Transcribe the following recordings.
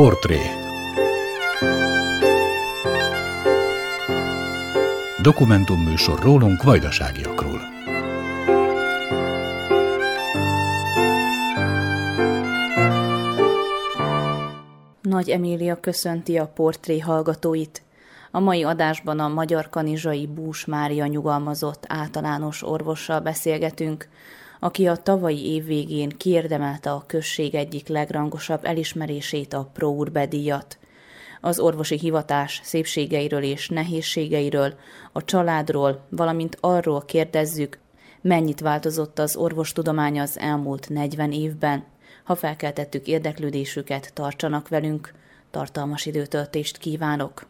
Portré. Dokumentumműsor rólunk, vajdaságiakról. Nagy Emília köszönti a Portré hallgatóit. A mai adásban a magyar kanizsai Bús Mária nyugalmazott általános orvossal beszélgetünk, aki a tavalyi év végén kiérdemelte a község egyik legrangosabb elismerését, a Pro Urbe díjat. Az orvosi hivatás szépségeiről és nehézségeiről, a családról, valamint arról kérdezzük, mennyit változott az orvostudomány az elmúlt 40 évben. Ha felkeltettük érdeklődésüket, tartsanak velünk. Tartalmas időtöltést kívánok!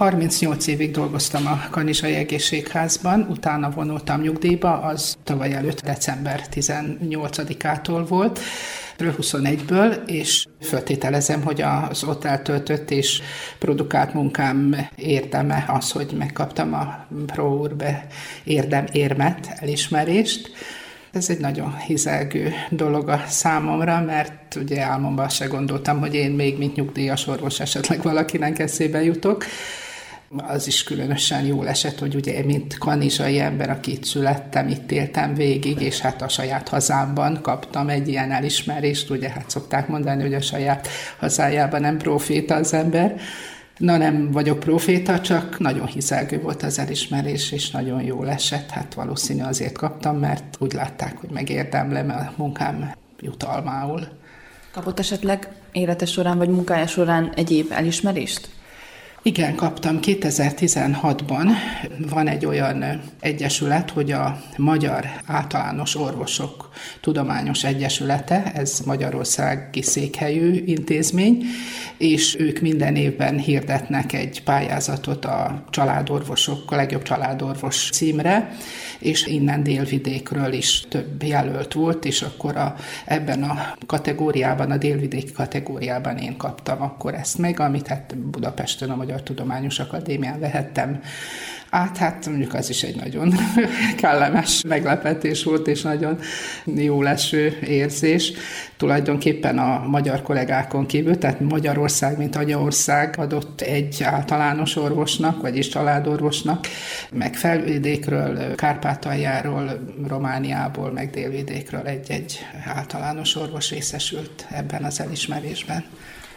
38 évig dolgoztam a Kanizsai Egészségházban, utána vonultam nyugdíjba, az tavaly előtt december 18-ától volt, 21-ből, és feltételezem, hogy az ott eltöltött és produkált munkám érdeme az, hogy megkaptam a Pro Urbe érdemérmet, elismerést. Ez egy nagyon hizelgő dolog a számomra, mert ugye álmomban se gondoltam, hogy én még, mint nyugdíjas orvos esetleg valakinek eszébe jutok. Az is különösen jól esett, hogy ugye mint kanizsai ember, aki itt születtem, itt éltem végig, és hát a saját hazámban kaptam egy ilyen elismerést, ugye hát szokták mondani, hogy a saját hazájában nem proféta az ember. Na, nem vagyok proféta, csak nagyon hizelgő volt az elismerés, és nagyon jól esett. Hát valószínű azért kaptam, mert úgy látták, hogy megérdemlem a munkám jutalmául. Kapott esetleg élete során vagy munkája során egyéb elismerést? Igen, kaptam 2016-ban. Van egy olyan egyesület, hogy a Magyar Általános Orvosok Tudományos Egyesülete, ez magyarországi székhelyű intézmény, és ők minden évben hirdetnek egy pályázatot a családorvosok, a legjobb családorvos címre, és innen délvidékről is több jelölt volt, és akkor ebben a kategóriában, a délvidéki kategóriában én kaptam akkor ezt meg, amit hát Budapesten a Magyar Tudományos Akadémián vehettem át. Hát mondjuk az is egy nagyon kellemes meglepetés volt, és nagyon jóleső érzés. Tulajdonképpen a magyar kollégákon kívül, tehát Magyarország, mint anyaország adott egy általános orvosnak, vagyis családorvosnak, meg Felvidékről, Kárpátaljáról, Romániából, meg Délvidékről egy általános orvos részesült ebben az elismerésben.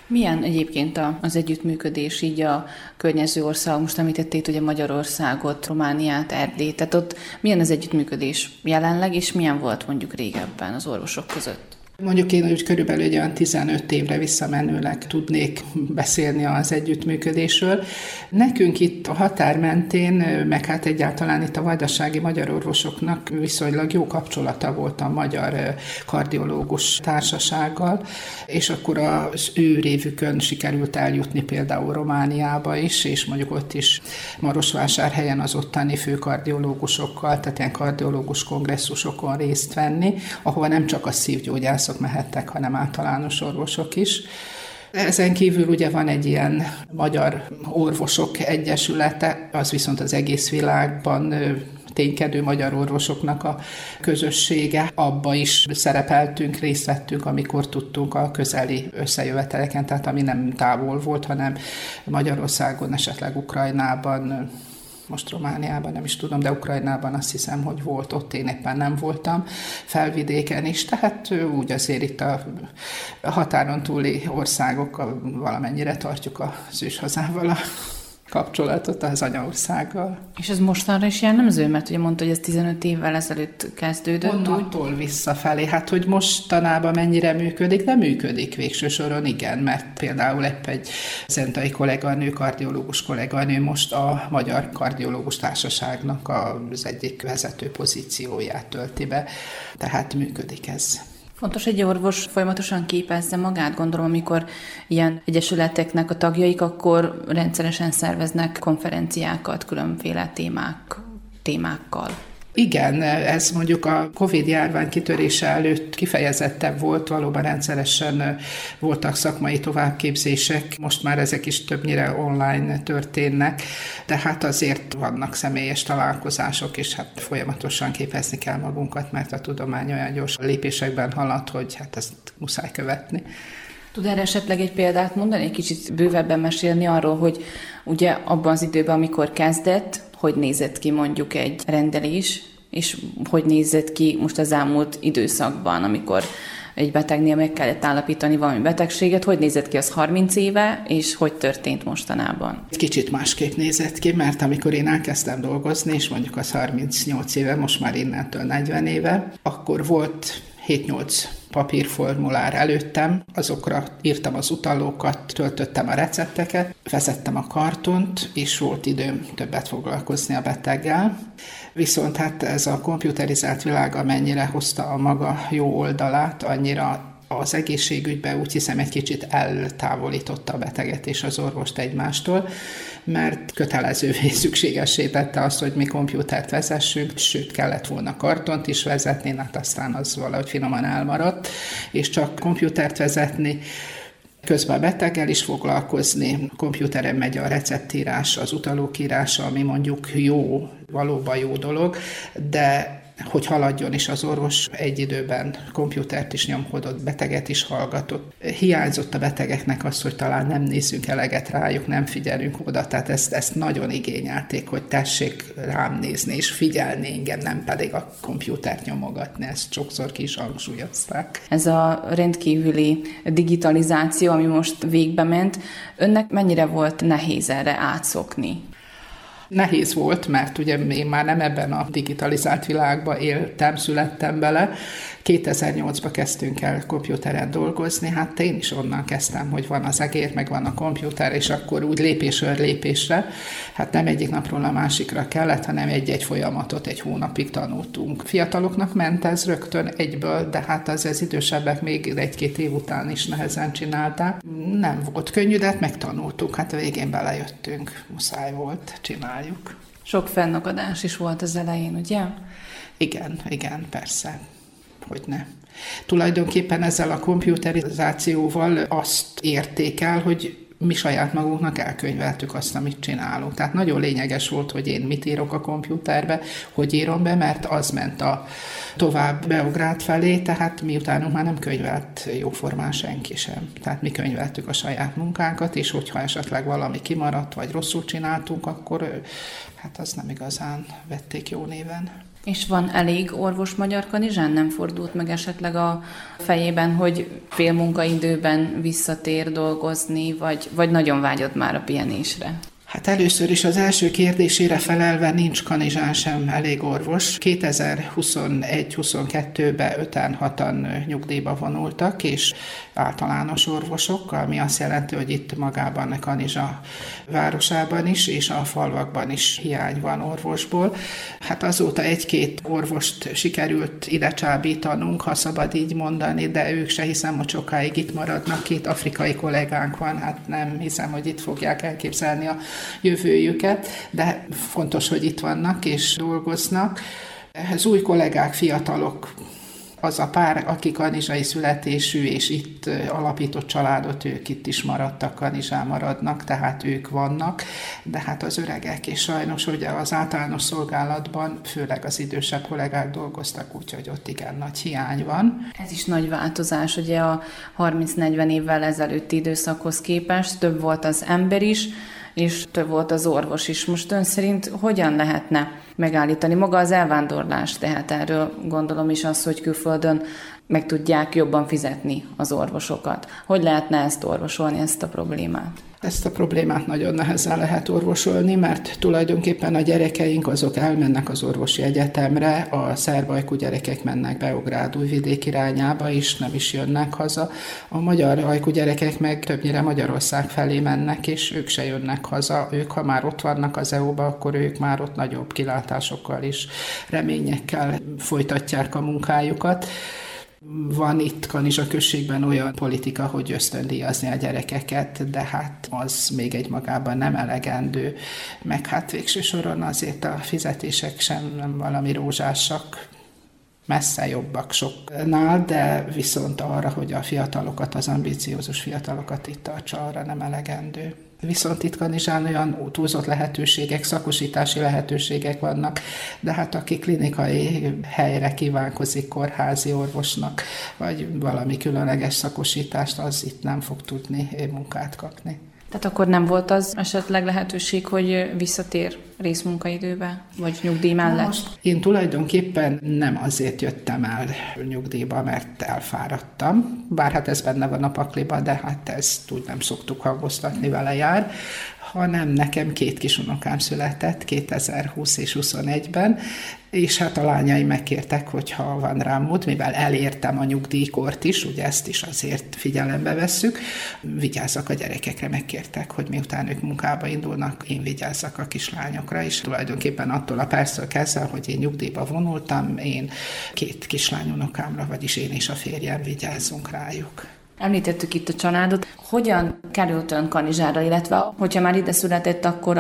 Milyen egyébként az együttműködés így a környező ország, most említett itt ugye Magyarországot, Romániát, Erdélyt, tehát ott milyen az együttműködés jelenleg, és milyen volt mondjuk régebben az orvosok között? Mondjuk én úgy körülbelül egy olyan 15 évre visszamenőleg tudnék beszélni az együttműködésről. Nekünk itt a határ mentén, meg hát egyáltalán itt a vajdasági magyar orvosoknak viszonylag jó kapcsolata volt a Magyar Kardiológus Társasággal, és akkor az ő révükön sikerült eljutni például Romániába is, és mondjuk ott is Marosvásárhelyen az ottani főkardiológusokkal, tehát ilyen kardiológus kongresszusokon részt venni, ahova nem csak a szívgyógyászok mehettek, hanem általános orvosok is. Ezen kívül ugye van egy ilyen Magyar Orvosok Egyesülete, az viszont az egész világban ténykedő magyar orvosoknak a közössége. Abba is szerepeltünk, részt vettünk, amikor tudtunk a közeli összejöveteleken, tehát ami nem távol volt, hanem Magyarországon, esetleg Ukrajnában, most Romániában nem is tudom, de Ukrajnában azt hiszem, hogy volt, ott én éppen nem voltam, Felvidéken is, tehát úgy azért itt a határon túli országokkal valamennyire tartjuk az őshazával a kapcsolatot az anyaországgal. És ez mostanra is jellemző? Mert ugye mondta, hogy ez 15 évvel ezelőtt kezdődött. Onnantól visszafelé. Hát, hogy mostanában mennyire működik, de működik végső soron, igen, mert például egy zentai kolléganő, kardiológus kolléganő most a Magyar Kardiológus Társaságnak az egyik vezető pozícióját tölti be. Tehát működik ez. Fontos, hogy egy orvos folyamatosan képezze magát, gondolom, amikor ilyen egyesületeknek a tagjaik, akkor rendszeresen szerveznek konferenciákat különféle témákkal. Igen, ez mondjuk a COVID-járvány kitörése előtt kifejezetten volt, valóban rendszeresen voltak szakmai továbbképzések, most már ezek is többnyire online történnek, de hát azért vannak személyes találkozások, és hát folyamatosan képezni kell magunkat, mert a tudomány olyan gyors lépésekben halad, hogy hát ezt muszáj követni. Tud erre esetleg egy példát mondani, egy kicsit bővebben mesélni arról, hogy ugye abban az időben, amikor kezdett, hogy nézett ki mondjuk egy rendelés, és hogy nézett ki most az elmúlt időszakban, amikor egy betegnél meg kellett állapítani valami betegséget, hogy nézett ki az 30 éve, és hogy történt mostanában? Kicsit másképp nézett ki, mert amikor én elkezdtem dolgozni, és mondjuk az 38 éve, most már innentől 40 éve, akkor volt 7-8 papírformulár előttem, azokra írtam az utalókat, töltöttem a recepteket, vezettem a kartont, és volt időm többet foglalkozni a beteggel. Viszont hát ez a komputerizált világ, amennyire hozta a maga jó oldalát, annyira az egészségügyben úgy hiszem egy kicsit eltávolította a beteget és az orvost egymástól, mert kötelezővé szükségessé tette azt, hogy mi komputert vezessünk, sőt kellett volna kartont is vezetni, hát aztán az valahogy finoman elmaradt, és csak komputert vezetni, közben a beteggel is foglalkozni, a komputeren megy a receptírás, az utalókírása, ami mondjuk jó, valóban jó dolog, de hogy haladjon is az orvos, egy időben komputert is nyomkodott, beteget is hallgatott. Hiányzott a betegeknek az, hogy talán nem nézzünk eleget rájuk, nem figyelünk oda, tehát ezt nagyon igényelték, hogy tessék rám nézni és figyelni engem, nem pedig a komputert nyomogatni, ezt sokszor ki is hangsúlyozták. Ez a rendkívüli digitalizáció, ami most végbe ment, önnek mennyire volt nehéz erre átszokni? Nehéz volt, mert ugye én már nem ebben a digitalizált világban éltem, születtem bele. 2008-ban kezdtünk el komputeren dolgozni, hát én is onnan kezdtem, hogy van az egér, meg van a komputer, és akkor úgy lépésről lépésre, hát nem egyik napról a másikra kellett, hanem egy-egy folyamatot egy hónapig tanultunk. Fiataloknak ment ez rögtön egyből, de hát az idősebbek még egy-két év után is nehezen csinálták. Nem volt könnyű, de hát megtanultuk, hát a végén belejöttünk, muszáj volt, csináljuk. Sok fennakadás is volt az elején, ugye? Igen, persze. Hogyne. Tulajdonképpen ezzel a komputerizációval azt érték el, hogy mi saját magunknak elkönyveltük azt, amit csinálunk. Tehát nagyon lényeges volt, hogy én mit írok a komputerbe, hogy írom be, mert az ment a tovább Beográd felé, tehát miutánunk már nem könyvelt jóformán senki sem. Tehát mi könyveltük a saját munkánkat, és hogyha esetleg valami kimaradt, vagy rosszul csináltunk, akkor hát az nem igazán vették jó néven. És van elég orvos magyar Kanizsán? Nem fordult meg esetleg a fejében, hogy fél munkaidőben visszatér dolgozni, vagy nagyon vágyott már a pihenésre? Hát először is az első kérdésére felelve nincs Kanizsán sem elég orvos. 2021-22-ben 5-6-an nyugdíjba vonultak, és általános orvosok, ami azt jelenti, hogy itt magában Kanizsa városában is, és a falvakban is hiány van orvosból. Hát azóta egy-két orvost sikerült ide csábítanunk, ha szabad így mondani, de ők se hiszem, hogy sokáig itt maradnak. 2 afrikai kollégánk van, hát nem hiszem, hogy itt fogják elképzelni a jövőjüket, de fontos, hogy itt vannak és dolgoznak. Az új kollégák, fiatalok, az a pár, aki kanizsai születésű, és itt alapított családot, ők itt is maradtak, Kanizsán maradnak, tehát ők vannak, de hát az öregek, és sajnos ugye az általános szolgálatban főleg az idősebb kollégák dolgoztak, úgyhogy ott igen nagy hiány van. Ez is nagy változás, ugye a 30-40 évvel ezelőtti időszakhoz képest több volt az ember is, és több volt az orvos is. Most ön szerint hogyan lehetne megállítani maga az elvándorlást? Tehát erről gondolom is az, hogy külföldön meg tudják jobban fizetni az orvosokat. Hogy lehetne ezt orvosolni, ezt a problémát? Ezt a problémát nagyon nehezen lehet orvosolni, mert tulajdonképpen a gyerekeink azok elmennek az orvosi egyetemre, a szerb ajkú gyerekek mennek Beográd Újvidék irányába, és nem is jönnek haza. A magyar ajkú gyerekek meg többnyire Magyarország felé mennek, és ők se jönnek haza. Ők, ha már ott vannak az EU-ba, akkor ők már ott nagyobb kilátásokkal és reményekkel folytatják a munkájukat. Van itt Kanizsa községben olyan politika, hogy ösztöndíjazni a gyerekeket, de hát az még egymagában nem elegendő, meg hát végső soron azért a fizetések sem nem valami rózsásak, messze jobbak soknál, de viszont arra, hogy a fiatalokat, az ambiciózus fiatalokat itt tartsa, arra nem elegendő. Viszont itt Kanizsán olyan túlzott lehetőségek, szakosítási lehetőségek vannak, de hát aki klinikai helyre kívánkozik kórházi orvosnak, vagy valami különleges szakosítást, az itt nem fog tudni munkát kapni. Tehát akkor nem volt az esetleg lehetőség, hogy visszatér részmunkaidőbe, vagy nyugdíj mellett? Most én tulajdonképpen nem azért jöttem el nyugdíjba, mert elfáradtam, bár hát ez benne van a pakliba, de hát ezt úgy nem szoktuk hangoztatni, vele jár, hanem nekem 2 kisunokám született 2020 és 2021-ben, és hát a lányai megkértek, hogyha van rá mód, mivel elértem a nyugdíjkort is, ugye ezt is azért figyelembe vesszük, vigyázzak a gyerekekre, megkértek, hogy miután ők munkába indulnak, én vigyázzak a kislányokra, és tulajdonképpen attól a perctől kezdve, hogy én nyugdíjba vonultam, én 2 kislányunokámra, vagyis én és a férjem vigyázzunk rájuk. Említettük itt a családot. Hogyan került ön Kanizsára, illetve hogyha már ide született, akkor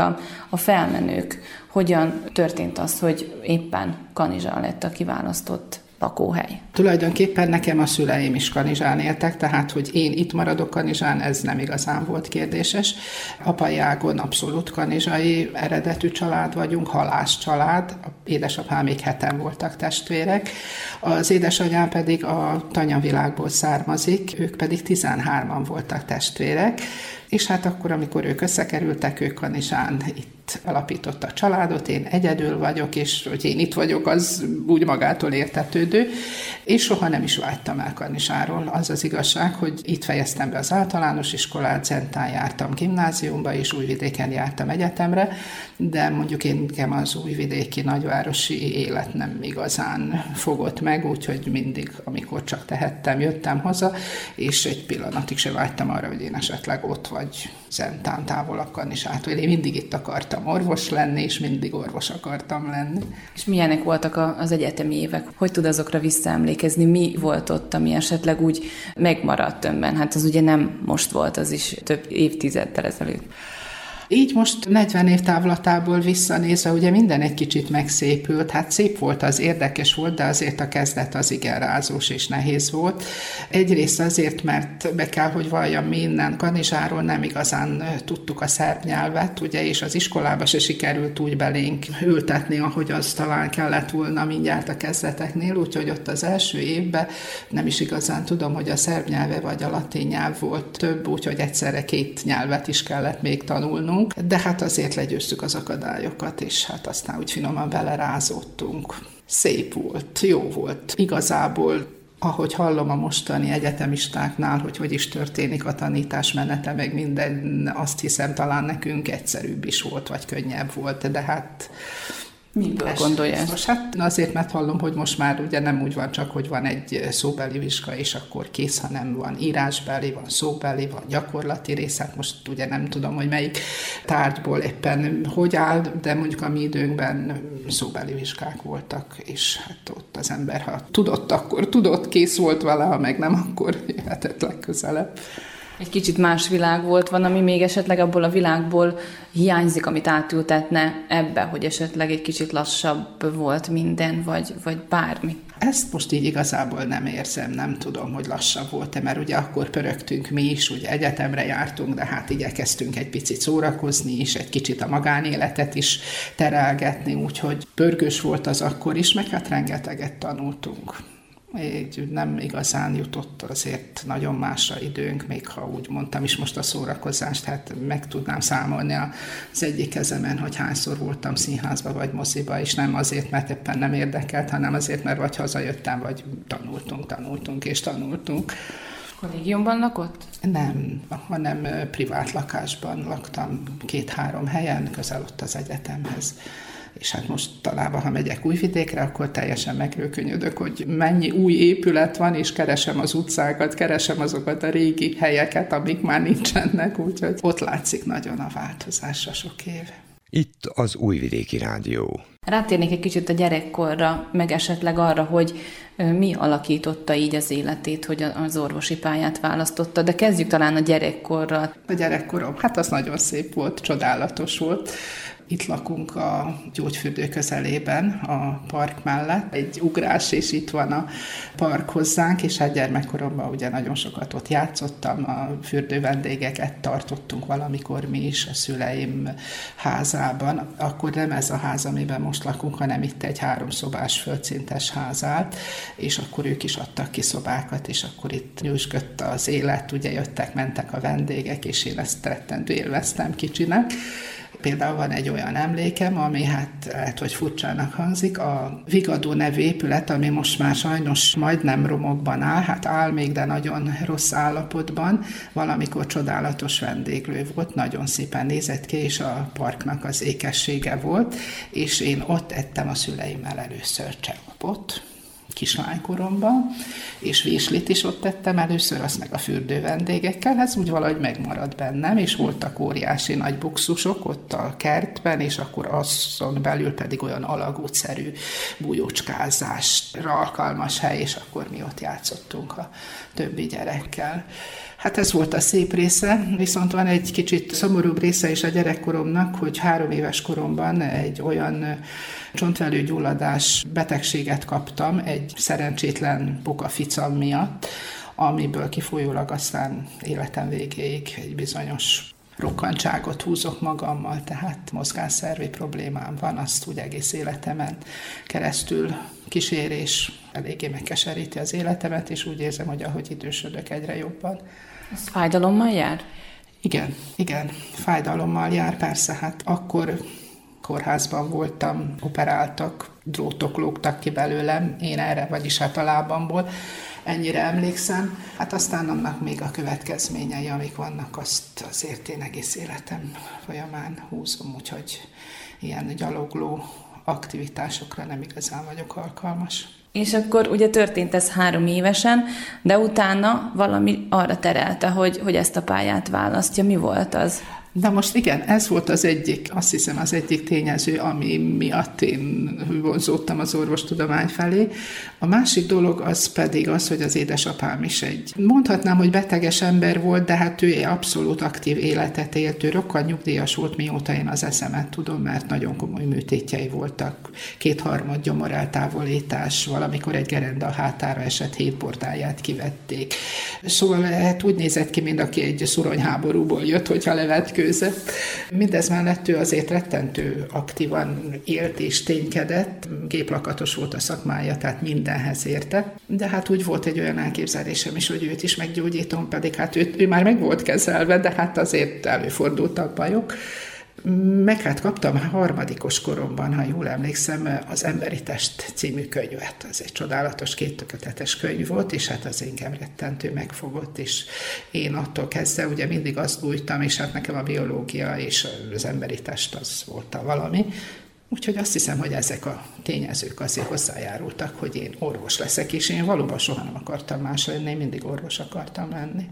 a felmenők. Hogyan történt az, hogy éppen Kanizsa lett a kiválasztott lakóhely? Tulajdonképpen nekem a szüleim is Kanizsán éltek, tehát hogy én itt maradok Kanizsán, ez nem igazán volt kérdéses. Apai ágon abszolút kanizsai eredetű család vagyunk, halász család, édesapám még heten voltak testvérek, az édesanyám pedig a tanyavilágból származik, ők pedig 13-an voltak testvérek, és hát akkor, amikor ők összekerültek, ők Kanizsán itt alapított a családot, én egyedül vagyok, és hogy én itt vagyok, az úgy magától értetődő, és soha nem is vágytam el Kanizsáról. Az az igazság, hogy itt fejeztem be az általános iskolát, Zentán jártam gimnáziumba, és Újvidéken jártam egyetemre, de mondjuk én nekem az újvidéki nagyvárosi élet nem igazán fogott meg, úgyhogy mindig, amikor csak tehettem, jöttem haza, és egy pillanatig se vágytam arra, hogy én esetleg ott vagy Zentán távolabb Kanizsától. Én mindig itt akartam orvos lenni, és mindig orvos akartam lenni. És milyenek voltak az egyetemi évek? Hogy tud azokra visszaemlékezni? Mi volt ott, ami esetleg úgy megmaradt önben? Hát az ugye nem most volt, az is több évtizeddel ezelőtt. Így most 40 év távlatából visszanézve, ugye minden egy kicsit megszépült, hát szép volt, az érdekes volt, de azért a kezdet az igen rázós és nehéz volt. Egyrészt azért, mert be kell, hogy valljam, mi innen Kanizsáról nem igazán tudtuk a szerb nyelvet, ugye, és az iskolába se sikerült úgy belénk ültetni, ahogy az talán kellett volna mindjárt a kezdeteknél, úgyhogy ott az első évben nem is igazán tudom, hogy a szerb nyelve vagy a latin nyelv volt több, úgyhogy egyszerre két nyelvet is kellett még tanulnunk. De hát azért legyőztük az akadályokat, és hát aztán úgy finoman belerázódtunk. Szép volt, jó volt. Igazából, ahogy hallom a mostani egyetemistáknál, hogy is történik a tanítás menete, meg minden, azt hiszem talán nekünk egyszerűbb is volt, vagy könnyebb volt, de hát... Miből gondolja ezt? Hát azért, mert hallom, hogy most már ugye nem úgy van csak, hogy van egy szóbeli vizsga, és akkor kész, hanem van írásbeli, van szóbeli, van gyakorlati rész. Hát most ugye nem tudom, hogy melyik tárgyból éppen hogy áll, de mondjuk a mi időnkben szóbeli vizsgák voltak, és hát ott az ember, ha tudott, akkor tudott, kész volt vele, ha meg nem, akkor jöhetett legközelebb. Egy kicsit más világ volt, van, ami még esetleg abból a világból hiányzik, amit átültetne ebbe, hogy esetleg egy kicsit lassabb volt minden, vagy bármi. Ezt most így igazából nem érzem, nem tudom, hogy lassabb volt-e, mert ugye akkor pörögtünk mi is, ugye egyetemre jártunk, de hát igyekeztünk egy picit szórakozni is, egy kicsit a magánéletet is terelgetni, úgyhogy pörgős volt az akkor is, meg hát rengeteget tanultunk. Így nem igazán jutott azért nagyon másra időnk, még ha úgy mondtam is most a szórakozást, hát meg tudnám számolni az egyik kezemen, hogy hányszor voltam színházba vagy moziba, és nem azért, mert éppen nem érdekelt, hanem azért, mert vagy hazajöttem, vagy tanultunk. Kollégiumban lakott? Nem, hanem privát lakásban laktam 2-3 helyen, közel ott az egyetemhez. És hát most talában, ha megyek Újvidékre, akkor teljesen megrőkönyödök, hogy mennyi új épület van, és keresem az utcákat, keresem azokat a régi helyeket, amik már nincsenek, úgyhogy ott látszik nagyon a változásra sok év. Itt az Újvidéki Rádió. Rátérnék egy kicsit a gyerekkorra, meg esetleg arra, hogy mi alakította így az életét, hogy az orvosi pályát választotta, de kezdjük talán a gyerekkorral. A gyerekkorom, hát az nagyon szép volt, csodálatos volt. Itt lakunk a gyógyfürdő közelében, a park mellett. Egy ugrás, és itt van a park hozzánk, és hát gyermekkoromban ugye nagyon sokat ott játszottam, a fürdővendégeket tartottunk valamikor mi is a szüleim házában. Akkor nem ez a ház, amiben most lakunk, hanem itt egy 3 szobás földszintes ház állt, és akkor ők is adtak ki szobákat, és akkor itt nyújtsgött az élet, ugye jöttek, mentek a vendégek, és én ezt rettentő élveztem kicsinek. Például van egy olyan emlékem, ami hát lehet, hogy furcsának hangzik, a Vigadó nevű épület, ami most már sajnos majdnem romokban áll, hát áll még, de nagyon rossz állapotban, valamikor csodálatos vendéglő volt, nagyon szépen nézett ki, és a parknak az ékessége volt, és én ott ettem a szüleimmel először cseppot. kislánykoromban, és véslit is ott tettem először, azt meg a fürdő vendégekkel, ez úgy valahogy megmaradt bennem, és voltak óriási nagy buxusok ott a kertben, és akkor azon belül pedig olyan alagútszerű bújócskázásra alkalmas hely, és akkor mi ott játszottunk a többi gyerekkel. Hát ez volt a szép része, viszont van egy kicsit szomorúbb része is a gyerekkoromnak, hogy 3 éves koromban egy olyan csontvelőgyulladás betegséget kaptam egy szerencsétlen bokaficam miatt, amiből kifolyólag aztán életem végéig egy bizonyos rokkantságot húzok magammal, tehát mozgásszervi problémám van, azt úgy egész életemen keresztül kísérés eléggé megkeseríti az életemet, és úgy érzem, hogy ahogy idősödök, egyre jobban. Ez fájdalommal jár? Igen, fájdalommal jár, persze, hát akkor kórházban voltam, operáltak, drótok lógtak ki belőlem, én erre, vagyis hát a lábamból, ennyire emlékszem. Hát aztán annak még a következményei, amik vannak, azt azért én egész életem folyamán húzom, úgyhogy ilyen gyalogló aktivitásokra nem igazán vagyok alkalmas. És akkor ugye történt ez 3 évesen, de utána valami arra terelte, hogy ezt a pályát választja. Mi volt az? De most igen, ez volt az egyik, azt hiszem az egyik tényező, ami miatt én vonzódtam az orvostudomány felé. A másik dolog az pedig az, hogy az édesapám is egy. Mondhatnám, hogy beteges ember volt, de hát ő abszolút aktív életet élt, ő rokkant nyugdíjas volt, mióta én az eszemet tudom, mert nagyon komoly műtétjei voltak. 2/3 gyomor eltávolítás, valamikor egy gerenda a hátára esett, 7 bordáját kivették. Szóval hát úgy nézett ki, mint aki egy szuronyháborúból jött, hogyha levetkő. Mindez mellett ő azért rettentő aktívan élt és ténykedett, géplakatos volt a szakmája, tehát mindenhez érte. De hát úgy volt egy olyan elképzelésem is, hogy őt is meggyógyítom, pedig hát ő már meg volt kezelve, de hát azért előfordultak bajok. Meg hát kaptam 3. koromban, ha jól emlékszem, az Emberi Test című könyvet. Ez egy csodálatos 2 kötetes könyv volt, és hát az engem rettentő megfogott, és én attól kezdve ugye mindig azt bújtam, és hát nekem a biológia és az Emberi Test az volt a valami. Úgyhogy azt hiszem, hogy ezek a tényezők azért hozzájárultak, hogy én orvos leszek, és én valóban soha nem akartam más lenni, én mindig orvos akartam lenni,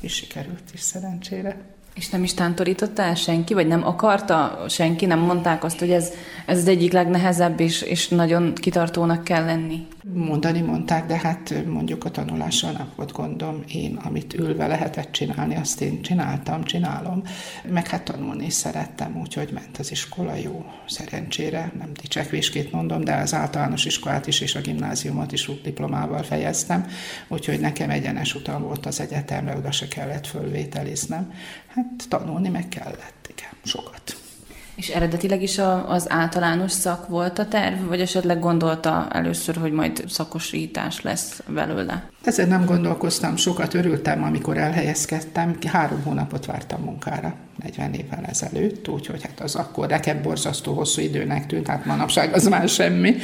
és sikerült is szerencsére. És nem is tántorította el senki, vagy nem akarta senki, nem mondták azt, hogy ez az egyik legnehezebb, és nagyon kitartónak kell lenni? Mondani mondták, de hát mondjuk a tanulással nem volt gondom. Én, amit ülve lehetett csinálni, azt én csinálom. Meg hát tanulni szerettem, úgyhogy ment az iskola jó szerencsére. Nem dicsekvéskét mondom, de az általános iskolát is és a gimnáziumot is diplomával fejeztem, úgyhogy nekem egyenes utam volt az egyetemre, oda se kellett fölvételiznem. Hát tanulni meg kellett, igen, sokat. És eredetileg is az általános szak volt a terv, vagy esetleg gondolta először, hogy majd szakosítás lesz belőle? Ezért nem gondolkoztam sokat, örültem, amikor elhelyezkedtem. 3 hónapot vártam munkára, 40 évvel ezelőtt, úgyhogy hát az akkor nekem borzasztó hosszú időnek tűnt, hát manapság az már semmi,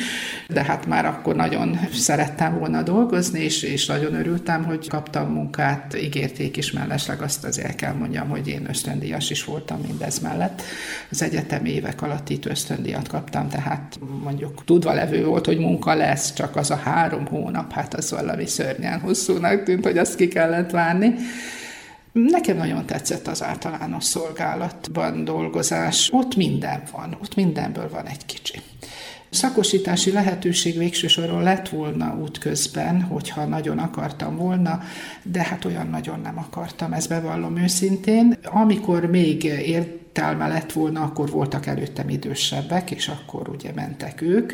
de hát már akkor nagyon szerettem volna dolgozni, és nagyon örültem, hogy kaptam munkát, ígérték is mellesleg, azt azért kell mondjam, hogy én ösztöndíjas is voltam mindez mellett. Az egyetemi évek alatt itt ösztöndíjat kaptam, tehát mondjuk tudva levő volt, hogy munka lesz, csak az a 3 hónap, hát az valami szörnyen hosszúnak tűnt, hogy azt ki kellett várni. Nekem nagyon tetszett az általános szolgálatban dolgozás. Ott minden van, ott mindenből van egy kicsi. Szakosítási lehetőség végső soron lett volna útközben, hogyha nagyon akartam volna, de hát olyan nagyon nem akartam, ezt bevallom őszintén. Amikor még értelme lett volna, akkor voltak előttem idősebbek, és akkor ugye mentek ők.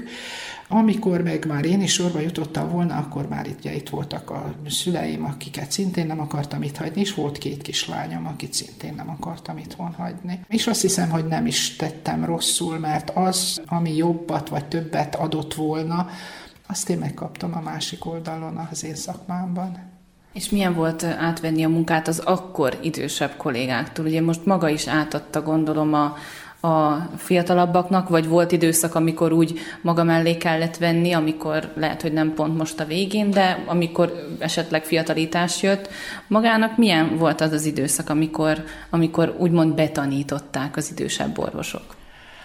Amikor meg már én is sorba jutottam volna, akkor már itt voltak a szüleim, akiket szintén nem akartam itt hagyni, és volt 2 kislányom, akit szintén nem akartam itthon hagyni. És azt hiszem, hogy nem is tettem rosszul, mert az, ami jobbat vagy többet adott volna, azt én megkaptam a másik oldalon, az én szakmámban. És milyen volt átvenni a munkát az akkor idősebb kollégáktól? Ugye most maga is átadta, gondolom, a fiatalabbaknak, vagy volt időszak, amikor úgy maga mellé kellett venni, amikor lehet, hogy nem pont most a végén, de amikor esetleg fiatalítás jött magának, milyen volt az az időszak, amikor úgymond betanították az idősebb orvosok?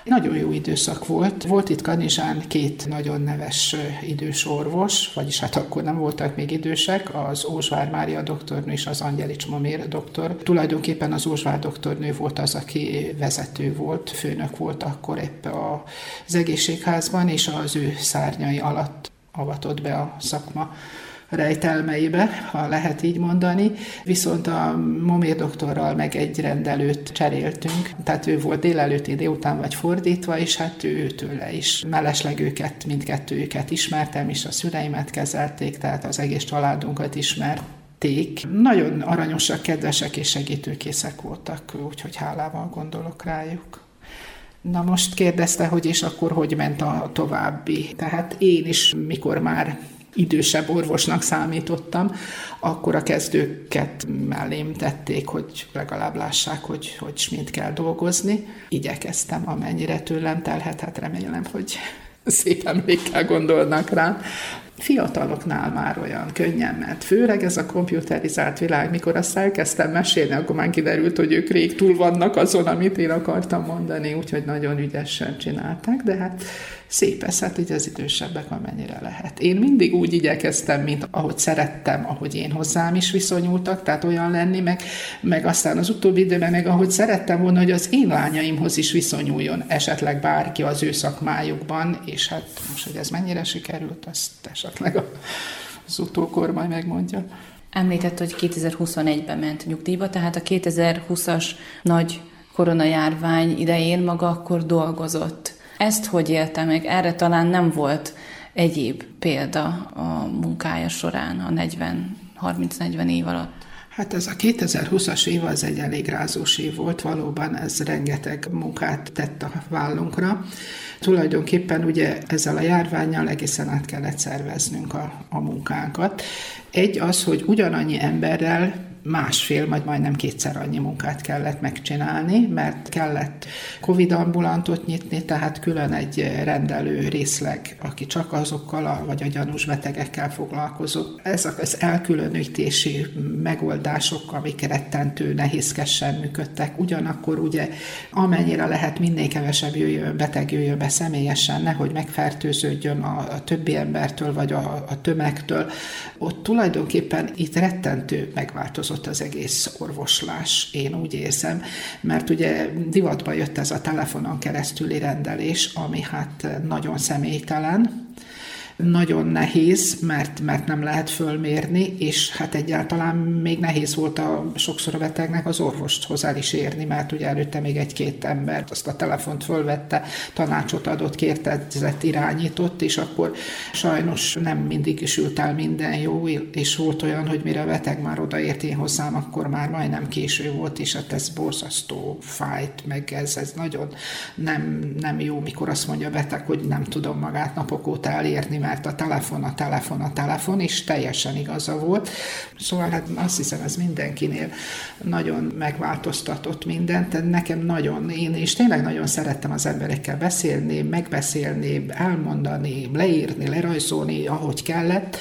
Nagyon jó időszak volt. Volt itt Kanizsán két nagyon neves idős orvos, vagyis hát akkor nem voltak még idősek, az Ózsvár Mária doktornő és az Angyeli Momér doktor. Tulajdonképpen az Ózsvár doktornő volt az, aki vezető volt, főnök volt akkor épp az egészségházban, és az ő szárnyai alatt avatott be a szakma rejtelmeibe, ha lehet így mondani, viszont a Momér doktorral meg egy rendelőt cseréltünk, tehát ő volt délelőtti, délután vagy fordítva, és hát őtőle is. Mellesleg őket, mindkettőjüket ismertem, és a szüleimet kezelték, tehát az egész családunkat ismerték. Nagyon aranyosak, kedvesek és segítőkészek voltak, úgyhogy hálával gondolok rájuk. Na most kérdezte, hogy és akkor hogy ment a további. Tehát én is, mikor már idősebb orvosnak számítottam, akkor a kezdőket mellém tették, hogy legalább lássák, hogy mit kell dolgozni. Igyekeztem, amennyire tőlem telhet, hát remélem, hogy szép emlékkel gondolnak rám. Fiataloknál már olyan könnyen ment, főleg ez a komputerizált világ, mikor azt elkezdtem mesélni, akkor már kiderült, hogy ők rég túl vannak azon, amit én akartam mondani, úgyhogy nagyon ügyesen csinálták, de hát szép ez, hát ugye az idősebbek amennyire lehet. Én mindig úgy igyekeztem, mint ahogy szerettem, ahogy én hozzám is viszonyultak, tehát olyan lenni, meg aztán az utóbbi időben, meg ahogy szerettem volna, hogy az én lányaimhoz is viszonyuljon esetleg bárki az ő szakmájukban, és hát most, hogy ez mennyire sikerült, azt esetleg az utókor majd megmondja. Említett, hogy 2021-ben ment nyugdíjba, tehát a 2020-as nagy koronajárvány idején maga akkor dolgozott. Ezt hogy élte meg? Erre talán nem volt egyéb példa a munkája során a 30-40 év alatt. Hát ez a 2020-as év az egy elég rázós év volt, valóban ez rengeteg munkát tett a vállunkra. Tulajdonképpen ugye ezzel a járvánnyal egészen át kellett szerveznünk a munkánkat. Egy az, hogy ugyanannyi emberrel másfél, vagy majdnem kétszer annyi munkát kellett megcsinálni, mert kellett Covid ambulantot nyitni, tehát külön egy rendelő részleg, aki csak azokkal vagy a gyanús betegekkel foglalkozott. Ezek az elkülönítési megoldások, amik rettentő nehézkesen működtek. Ugyanakkor ugye amennyire lehet minél kevesebb beteg jöjjön be személyesen, nehogy megfertőződjön a többi embertől, vagy a tömegtől. Ott tulajdonképpen itt rettentő megváltozott az egész orvoslás, én úgy érzem, mert ugye divatba jött ez a telefonon keresztüli rendelés, ami hát nagyon személytelen, nagyon nehéz, mert nem lehet fölmérni, és hát egyáltalán még nehéz volt sokszor a betegnek az orvost hozzá is érni, mert ugye előtte még egy-két embert azt a telefont fölvette, tanácsot adott, kérdezett, irányított, és akkor sajnos nem mindig is ült el minden jó, és volt olyan, hogy mire a beteg már odaért én hozzám, akkor már majdnem késő volt, és hát ez borzasztó fájt, meg ez nagyon nem jó, mikor azt mondja a beteg, hogy nem tudom magát napok óta elérni, mert a telefon, és teljesen igaza volt. Szóval hát azt hiszem, ez mindenkinél nagyon megváltoztatott mindent. Nekem nagyon, én is tényleg nagyon szerettem az emberekkel beszélni, megbeszélni, elmondani, leírni, lerajzolni, ahogy kellett,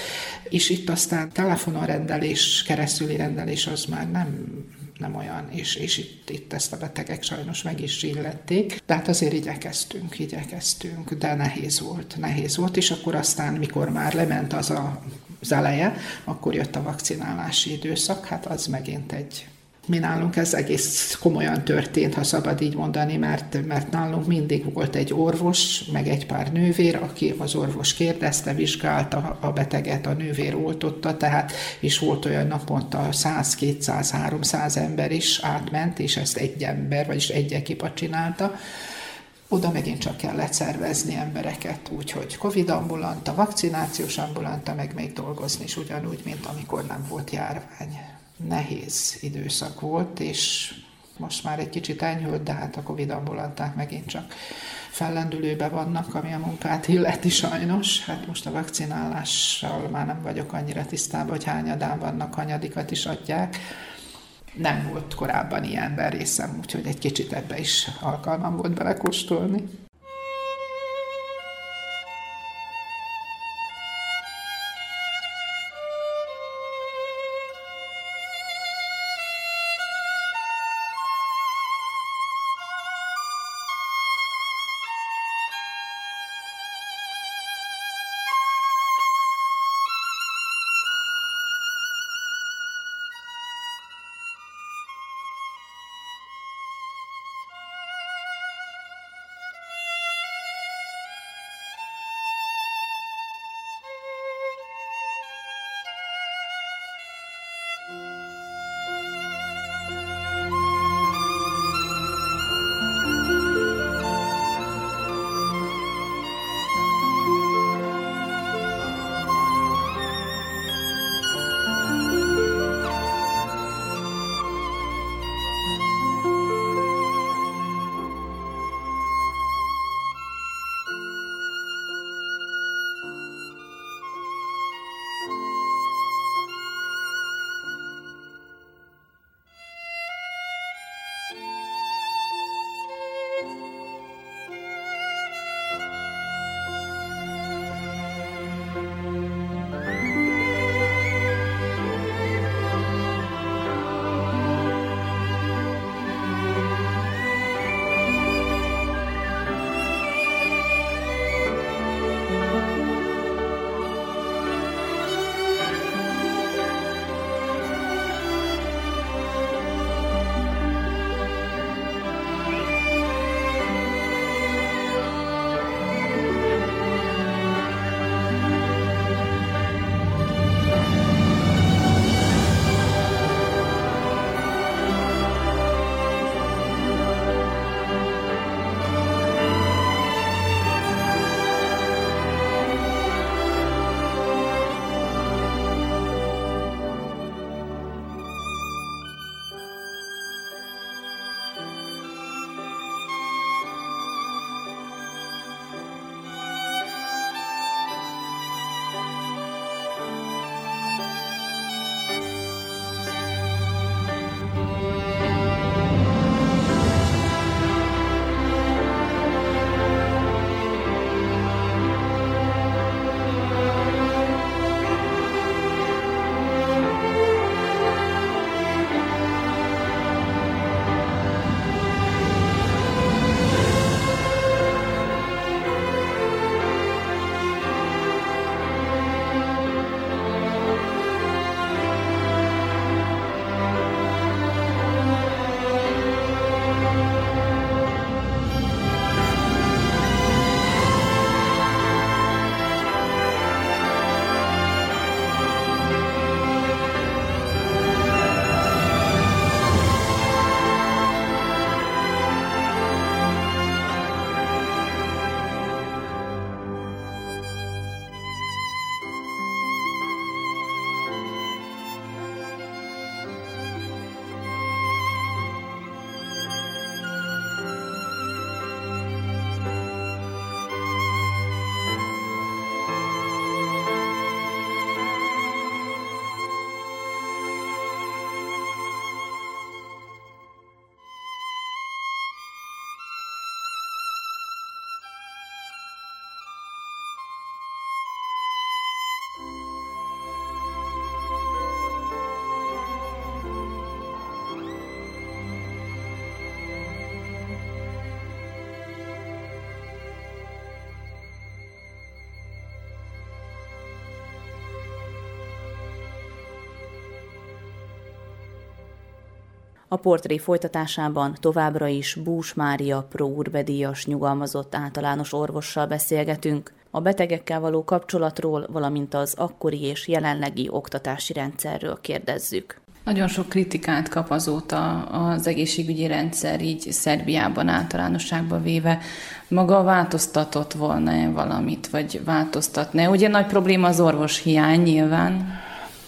és itt aztán telefonon rendelés, keresztüli rendelés az már nem olyan, és itt ezt a betegek sajnos meg is illették. Tehát azért igyekeztünk, de nehéz volt, és akkor aztán, mikor már lement az eleje, akkor jött a vakcinálási időszak, hát az megint egy... Mi nálunk ez egész komolyan történt, ha szabad így mondani, mert nálunk mindig volt egy orvos, meg egy pár nővér, aki az orvos kérdezte, vizsgálta a beteget, a nővér oltotta, tehát is volt olyan naponta 100-200-300 ember is átment, és ezt egy ember, vagyis egy ekipa csinálta. Oda megint csak kellett szervezni embereket, úgyhogy Covid ambulanta, vakcinációs ambulanta, meg még dolgozni is ugyanúgy, mint amikor nem volt járvány. Nehéz időszak volt, és most már egy kicsit enyhült, de hát a Covid ambulanták megint csak fellendülőben vannak, ami a munkát illeti sajnos. Hát most a vakcinálással már nem vagyok annyira tisztában, hogy hányadán vannak, hanyadikat is adják. Nem volt korábban ilyenben részem, úgyhogy egy kicsit ebbe is alkalmam volt belekóstolni. A portré folytatásában továbbra is Bús Mária Pro Urbe díjas nyugalmazott általános orvossal beszélgetünk, a betegekkel való kapcsolatról, valamint az akkori és jelenlegi oktatási rendszerről kérdezzük. Nagyon sok kritikát kap azóta az egészségügyi rendszer, így Szerbiában általánosságban véve. Maga változtatott volna valamit, vagy változtatna? Ugye nagy probléma az orvos hiány nyilván.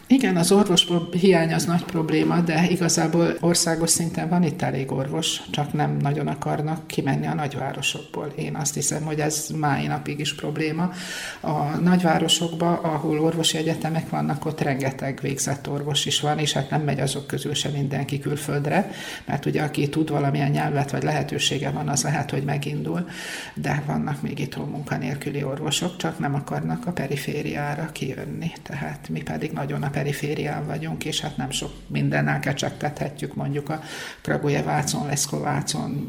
Igen, az orvos hiány az nagy probléma, de igazából országos szinten van itt elég orvos, csak nem nagyon akarnak kimenni a nagyvárosokból. Én azt hiszem, hogy ez mai napig is probléma. A nagyvárosokban, ahol orvosi egyetemek vannak, ott rengeteg végzett orvos is van, és hát nem megy azok közül sem mindenki külföldre, mert ugye aki tud valamilyen nyelvet, vagy lehetősége van, az lehet, hogy megindul, de vannak még itthon munkanélküli orvosok, csak nem akarnak a perifériára kijönni. Tehát mi pedig nagyon a periférián vagyunk, és hát nem sok mindennel kecsegtethetjük, mondjuk a Kragujevácon, Leszkovácon,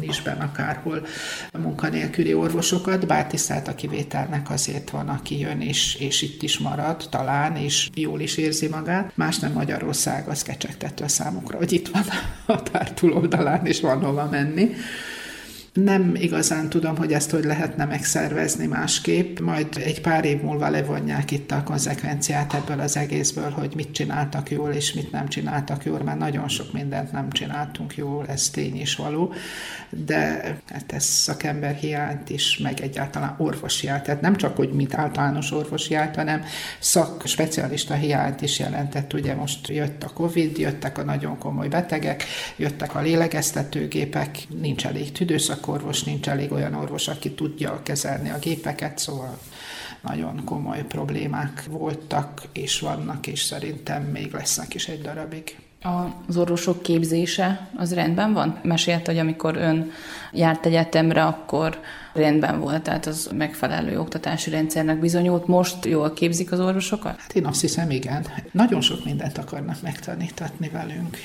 Nisben akárhol a munkanélküli orvosokat, bár tisztelt a kivételnek azért van, aki jön és itt is marad, talán, és jól is érzi magát. Más nem Magyarország, az kecsegtető a számukra, hogy itt van a határ túloldalán, és van hova menni. Nem igazán tudom, hogy ezt hogy lehetne megszervezni másképp, majd egy pár év múlva levonják itt a konzekvenciát ebből az egészből, hogy mit csináltak jól és mit nem csináltak jól, mert nagyon sok mindent nem csináltunk jól, ez tény és való, de hát ez szakember hiányt is, meg egyáltalán orvos hiányt, tehát nem csak úgy, mint általános orvos hiányt, hanem szakspecialista hiányt is jelentett, ugye most jött a Covid, jöttek a nagyon komoly betegek, jöttek a lélegeztetőgépek, nincs elég tüdőszak orvos, nincs elég olyan orvos, aki tudja kezelni a gépeket, szóval nagyon komoly problémák voltak, és vannak, és szerintem még lesznek is egy darabig. Az orvosok képzése az rendben van? Mesélt, hogy amikor ön járt egyetemre, akkor rendben volt, tehát az megfelelő oktatási rendszernek bizonyult. Most jól képzik az orvosokat? Hát én azt hiszem, igen. Nagyon sok mindent akarnak megtanítatni velünk.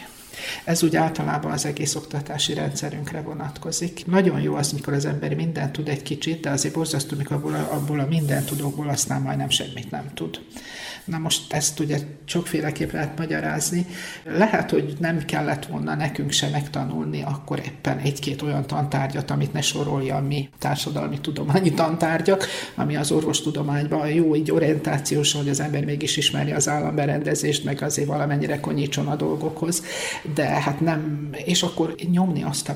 Ez úgy általában az egész oktatási rendszerünkre vonatkozik. Nagyon jó az, mikor az ember mindent tud egy kicsit, de azért borzasztó, mikor abból a mindent tudókból aztán majdnem semmit nem tud. Na most ezt ugye sokféleképp lehet magyarázni. Lehet, hogy nem kellett volna nekünk se megtanulni akkor éppen egy-két olyan tantárgyat, amit ne sorolja a mi társadalmi tudományi tantárgyak, ami az orvostudományban jó, így orientációs, hogy az ember mégis ismeri az államberendezést, meg azért valamennyire konyítson a dolgokhoz. De hát nem, és akkor nyomni azt,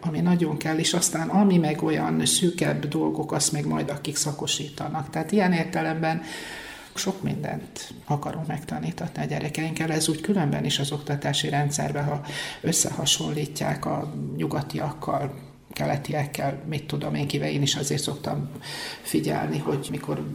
ami nagyon kell, és aztán ami meg olyan szűkebb dolgok, azt meg majd akik szakosítanak. Tehát ilyen értelemben sok mindent akarunk megtanítatni a gyerekeinkkel, ez úgy különben is az oktatási rendszerben, ha összehasonlítják a nyugatiakkal, keletiekkel, mit tudom én, kivel én is azért szoktam figyelni, hogy mikor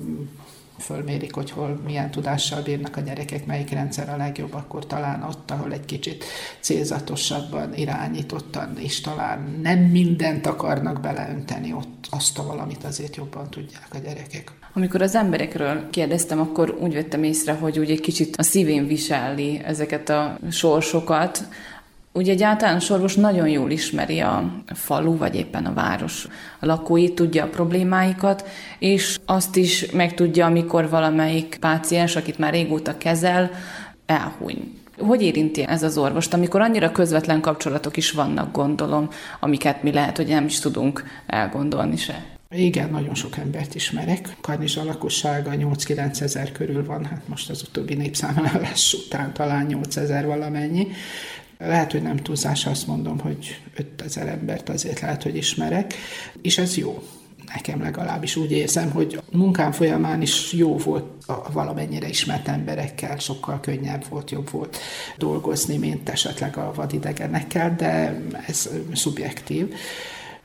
fölmérik, hogy hol milyen tudással bírnak a gyerekek, melyik rendszer a legjobb, akkor talán ott, ahol egy kicsit célzatosabban, irányítottan, és talán nem mindent akarnak beleönteni, ott azt a valamit azért jobban tudják a gyerekek. Amikor az emberekről kérdeztem, akkor úgy vettem észre, hogy úgy egy kicsit a szívén viseli ezeket a sorsokat. Ugye egy általános orvos nagyon jól ismeri a falu, vagy éppen a város lakóit, tudja a problémáikat, és azt is megtudja, amikor valamelyik páciens, akit már régóta kezel, elhuny. Hogy érinti ez az orvost, amikor annyira közvetlen kapcsolatok is vannak, gondolom, amiket mi lehet, hogy nem is tudunk elgondolni se? Igen, nagyon sok embert ismerek. Kanizsa lakossága 8-9 ezer körül van, hát most az utóbbi népszámlálás után talán 8 ezer valamennyi. Lehet, hogy nem túlzás, azt mondom, hogy 5000 embert azért lehet, hogy ismerek, és ez jó. Nekem legalábbis úgy érzem, hogy a munkám folyamán is jó volt a valamennyire ismert emberekkel, sokkal könnyebb volt, jobb volt dolgozni, mint esetleg a vadidegenekkel, de ez szubjektív.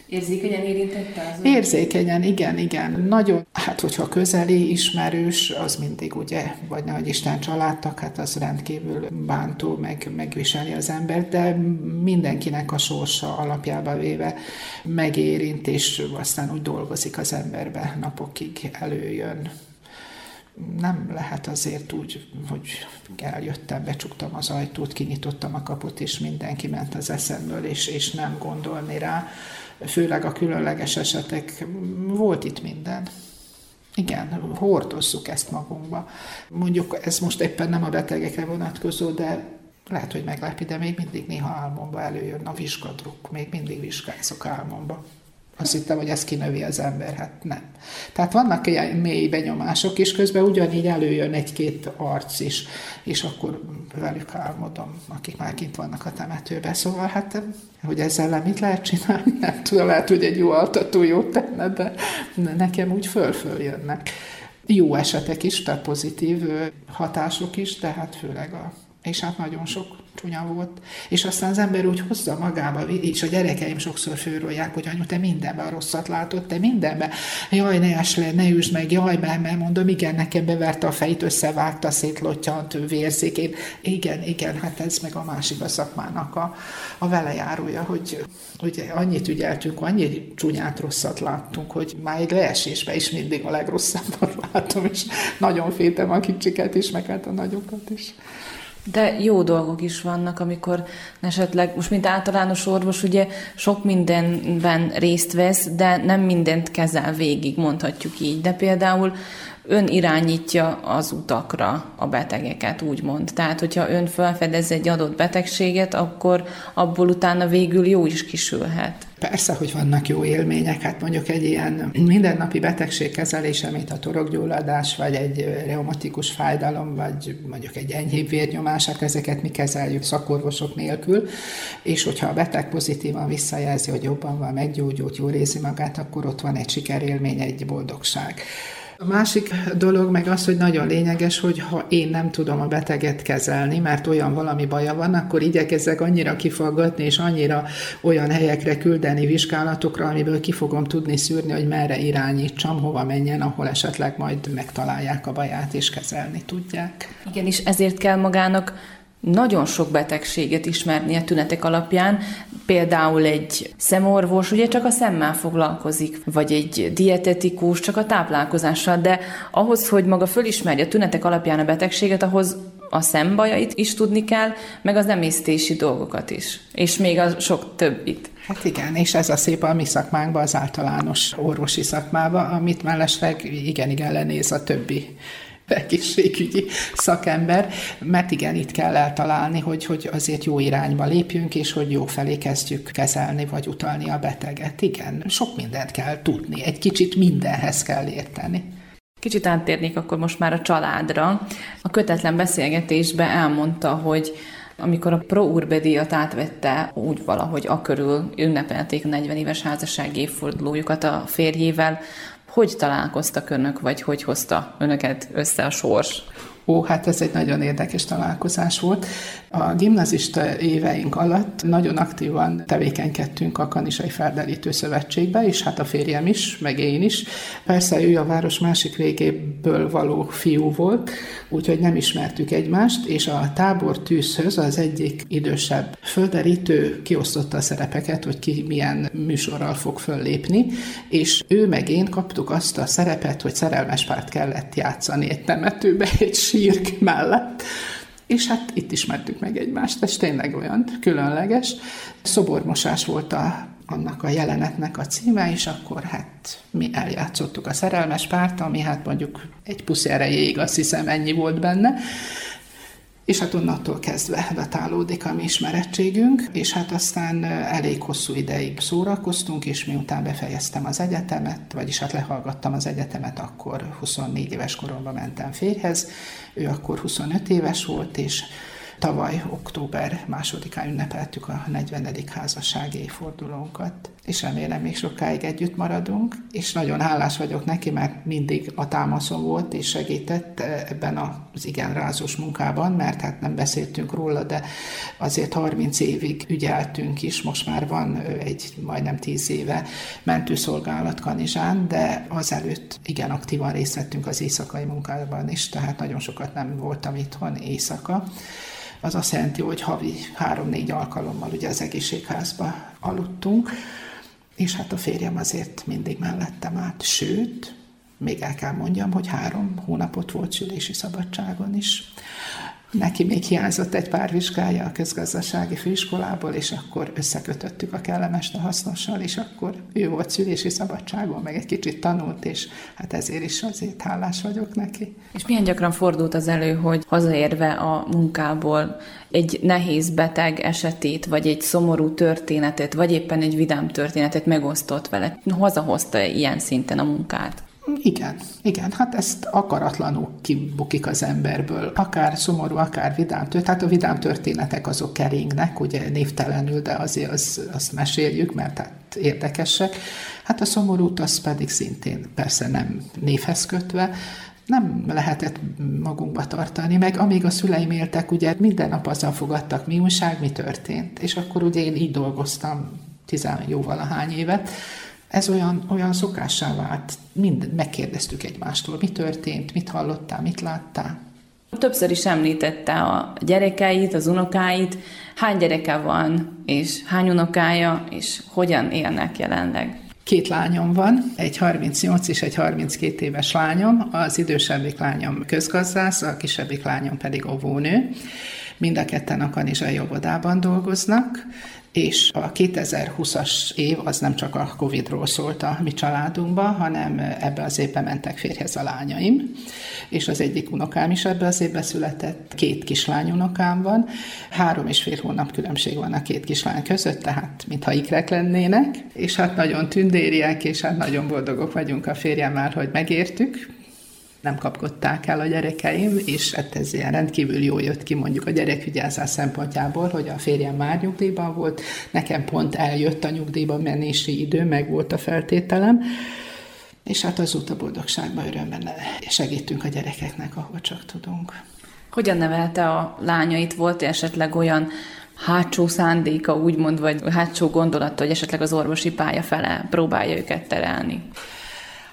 Érzékenyen érintette az? Érzékenyen, igen. Nagyon, hát hogyha közeli, ismerős, az mindig ugye, vagy nehogy Isten családtag, hát az rendkívül bántó, megviseli az embert, de mindenkinek a sorsa alapjába véve megérint, és aztán úgy dolgozik az emberbe, napokig előjön. Nem lehet azért úgy, hogy eljöttem, becsuktam az ajtót, kinyitottam a kaput, és mindenki ment az eszemből, és nem gondolni rá. Főleg a különleges esetek, volt itt minden. Igen, hordozzuk ezt magunkba. Mondjuk ez most éppen nem a betegekre vonatkozó, de Lehet, hogy meglepi, de még mindig néha álmomba előjön a vizsgadruk, még mindig vizsgázok álmomba. Azt hittem, hogy ez kinövi az ember, hát nem. Tehát vannak ilyen mély benyomások is, közben ugyanígy előjön egy-két arc is, és akkor velük álmodom, akik már kint vannak a temetőben. Szóval hát, hogy ezzel le mit lehet csinálni, nem tudom, lehet, hogy egy jó altató jót tenne, de nekem úgy föl-föl jönnek. Jó esetek is, tehát pozitív hatások is, de hát főleg és hát nagyon sok csúnya volt. És aztán az ember úgy hozza magába, és a gyerekeim sokszor fölrólják, hogy anyu, te mindenben a rosszat látod, te mindenben. Jaj, ne ess le, ne üsd meg, jaj, mert mondom, igen, nekem beverte a fejét, összevágta, szétlottyant, vérzékén. Igen, hát ez meg a másik a szakmának a velejárója, hogy annyit ügyeltünk, annyi csúnyát, rosszat láttunk, hogy már egy leesésbe is mindig a legrosszabbat látom, és nagyon féltem a kicsiket is, meg hát a nagyokat is. De jó dolgok is vannak, amikor esetleg, most mint általános orvos, ugye sok mindenben részt vesz, de nem mindent kezel végig, mondhatjuk így. De például ön irányítja az utakra a betegeket, úgymond. Tehát, hogyha ön felfedez egy adott betegséget, akkor abból utána végül jó is kisülhet. Persze, hogy vannak jó élmények, hát mondjuk egy ilyen mindennapi betegségkezelése, mint a torokgyulladás, vagy egy reumatikus fájdalom, vagy mondjuk egy enyhébb vérnyomás, hát ezeket mi kezeljük szakorvosok nélkül, és hogyha a beteg pozitívan visszajelzi, hogy jobban van, meggyógyult, jól érzi magát, akkor ott van egy sikerélmény, egy boldogság. A másik dolog meg az, hogy nagyon lényeges, hogy ha én nem tudom a beteget kezelni, mert olyan valami baja van, akkor igyekezzek annyira kifaggatni, és annyira olyan helyekre küldeni vizsgálatokra, amiből ki fogom tudni szűrni, hogy merre irányítsam, hova menjen, ahol esetleg majd megtalálják a baját, és kezelni tudják. Igen, és ezért kell magának nagyon sok betegséget ismerni a tünetek alapján, például egy szemorvos ugye csak a szemmel foglalkozik, vagy egy dietetikus csak a táplálkozással, de ahhoz, hogy maga fölismerje a tünetek alapján a betegséget, ahhoz a szembajait is tudni kell, meg az emésztési dolgokat is, és még a sok többit. Hát igen, és ez a szép a mi szakmánkban, az általános orvosi szakmában, amit mellesleg igen lenéz a többi egészségügyi szakember, mert igen, itt kell eltalálni, hogy azért jó irányba lépjünk, és hogy jó felé kezdjük kezelni, vagy utalni a beteget. Igen, sok mindent kell tudni, egy kicsit mindenhez kell érteni. Kicsit áttérnék akkor most már a családra. A kötetlen beszélgetésben elmondta, hogy amikor a Pro Urbe díjat átvette, úgy valahogy akörül ünnepelték a 40 éves házasság évfordulójukat a férjével. Hogy találkoztak önök, vagy hogy hozta önöket össze a sors? Hát ez egy nagyon érdekes találkozás volt. A gimnazista éveink alatt nagyon aktívan tevékenykedtünk a Kanizsai Felderítő Szövetségbe, és hát a férjem is, meg én is. Persze ő a város másik végéből való fiú volt, úgyhogy nem ismertük egymást, és a tábor tűzhöz az egyik idősebb felderítő kiosztotta a szerepeket, hogy ki milyen műsorral fog föllépni, és ő meg én kaptuk azt a szerepet, hogy szerelmes párt kellett játszani egy temetőbe, egy sírk mellett, és hát itt ismertük meg egymást, ez tényleg olyan különleges. Szobormosás volt annak a jelenetnek a címe, és akkor hát mi eljátszottuk a szerelmes párt, ami hát mondjuk egy puszi erejéig, azt hiszem, ennyi volt benne, és hát onnantól kezdve datálódik a mi ismerettségünk, és hát aztán elég hosszú ideig szórakoztunk, és miután befejeztem az egyetemet, vagyis hát lehallgattam az egyetemet, akkor 24 éves koromban mentem férjhez, ő akkor 25 éves volt, és tavaly október 2-án ünnepeltük a 40. házassági évfordulónkat, és remélem még sokáig együtt maradunk, és nagyon hálás vagyok neki, mert mindig a támaszom volt, és segített ebben az igen rázós munkában, mert hát nem beszéltünk róla, de azért 30 évig ügyeltünk is, most már van egy majdnem 10 éve mentőszolgálat Kanizsán, de azelőtt igen aktívan részt vettünk az éjszakai munkában is, tehát nagyon sokat nem voltam itthon éjszaka. Az azt jelenti, hogy havi 3-4 alkalommal ugye az egészségházba aludtunk, és hát a férjem azért mindig mellettem állt. Sőt, még el kell mondjam, hogy 3 hónapot volt szülési szabadságon is. Neki még hiányzott egy pár vizsgája a közgazdasági főiskolából, és akkor összekötöttük a kellemest a hasznossal, és akkor ő volt szülési szabadságon, meg egy kicsit tanult, és hát ezért is azért hálás vagyok neki. És milyen gyakran fordult az elő, hogy hazaérve a munkából egy nehéz beteg esetét, vagy egy szomorú történetet, vagy éppen egy vidám történetet megosztott vele? Hazahozta ilyen szinten a munkát? Igen, hát ezt akaratlanul kibukik az emberből, akár szomorú, akár vidám történet. Hát a vidám történetek azok keringnek, ugye névtelenül, de azért azt meséljük, mert hát érdekesek. Hát a szomorút az pedig szintén persze nem névhez kötve, nem lehetett magunkba tartani, meg amíg a szüleim éltek, ugye minden nap azzal fogadtak, mi újság, mi történt. És akkor ugye én így dolgoztam jóvalahány évet. Ez olyan szokássá vált, megkérdeztük egymástól, mi történt, mit hallottál, mit láttál. Többször is említette a gyerekeit, az unokáit, hány gyereke van, és hány unokája, és hogyan élnek jelenleg. 2 lányom van, egy 38 és egy 32 éves lányom, az idősebbik lányom közgazdász, a kisebbik lányom pedig óvónő. Mind a ketten a kanizsai óvodában dolgoznak, és a 2020-as év az nem csak a Covid-ról szólt a mi családunkba, hanem ebbe az évben mentek férjhez a lányaim, és az egyik unokám is ebbe az évbe született, 2 kislány unokám van, 3,5 hónap különbség van a 2 kislány között, tehát mintha ikrek lennének, és hát nagyon tündériek, és hát nagyon boldogok vagyunk a férjemmel, hogy megértük, nem kapkodták el a gyerekeim, és ez ilyen rendkívül jól jött ki mondjuk a gyerekügyelzás szempontjából, hogy a férjem már nyugdíjban volt, nekem pont eljött a nyugdíjban menési idő, meg volt a feltételem, és hát azóta boldogságban, örömben segítünk a gyerekeknek, ahol csak tudunk. Hogyan nevelte a lányait? Volt esetleg olyan hátsó szándéka, úgymond, vagy hátsó gondolata, hogy esetleg az orvosi pálya fele próbálja őket terelni?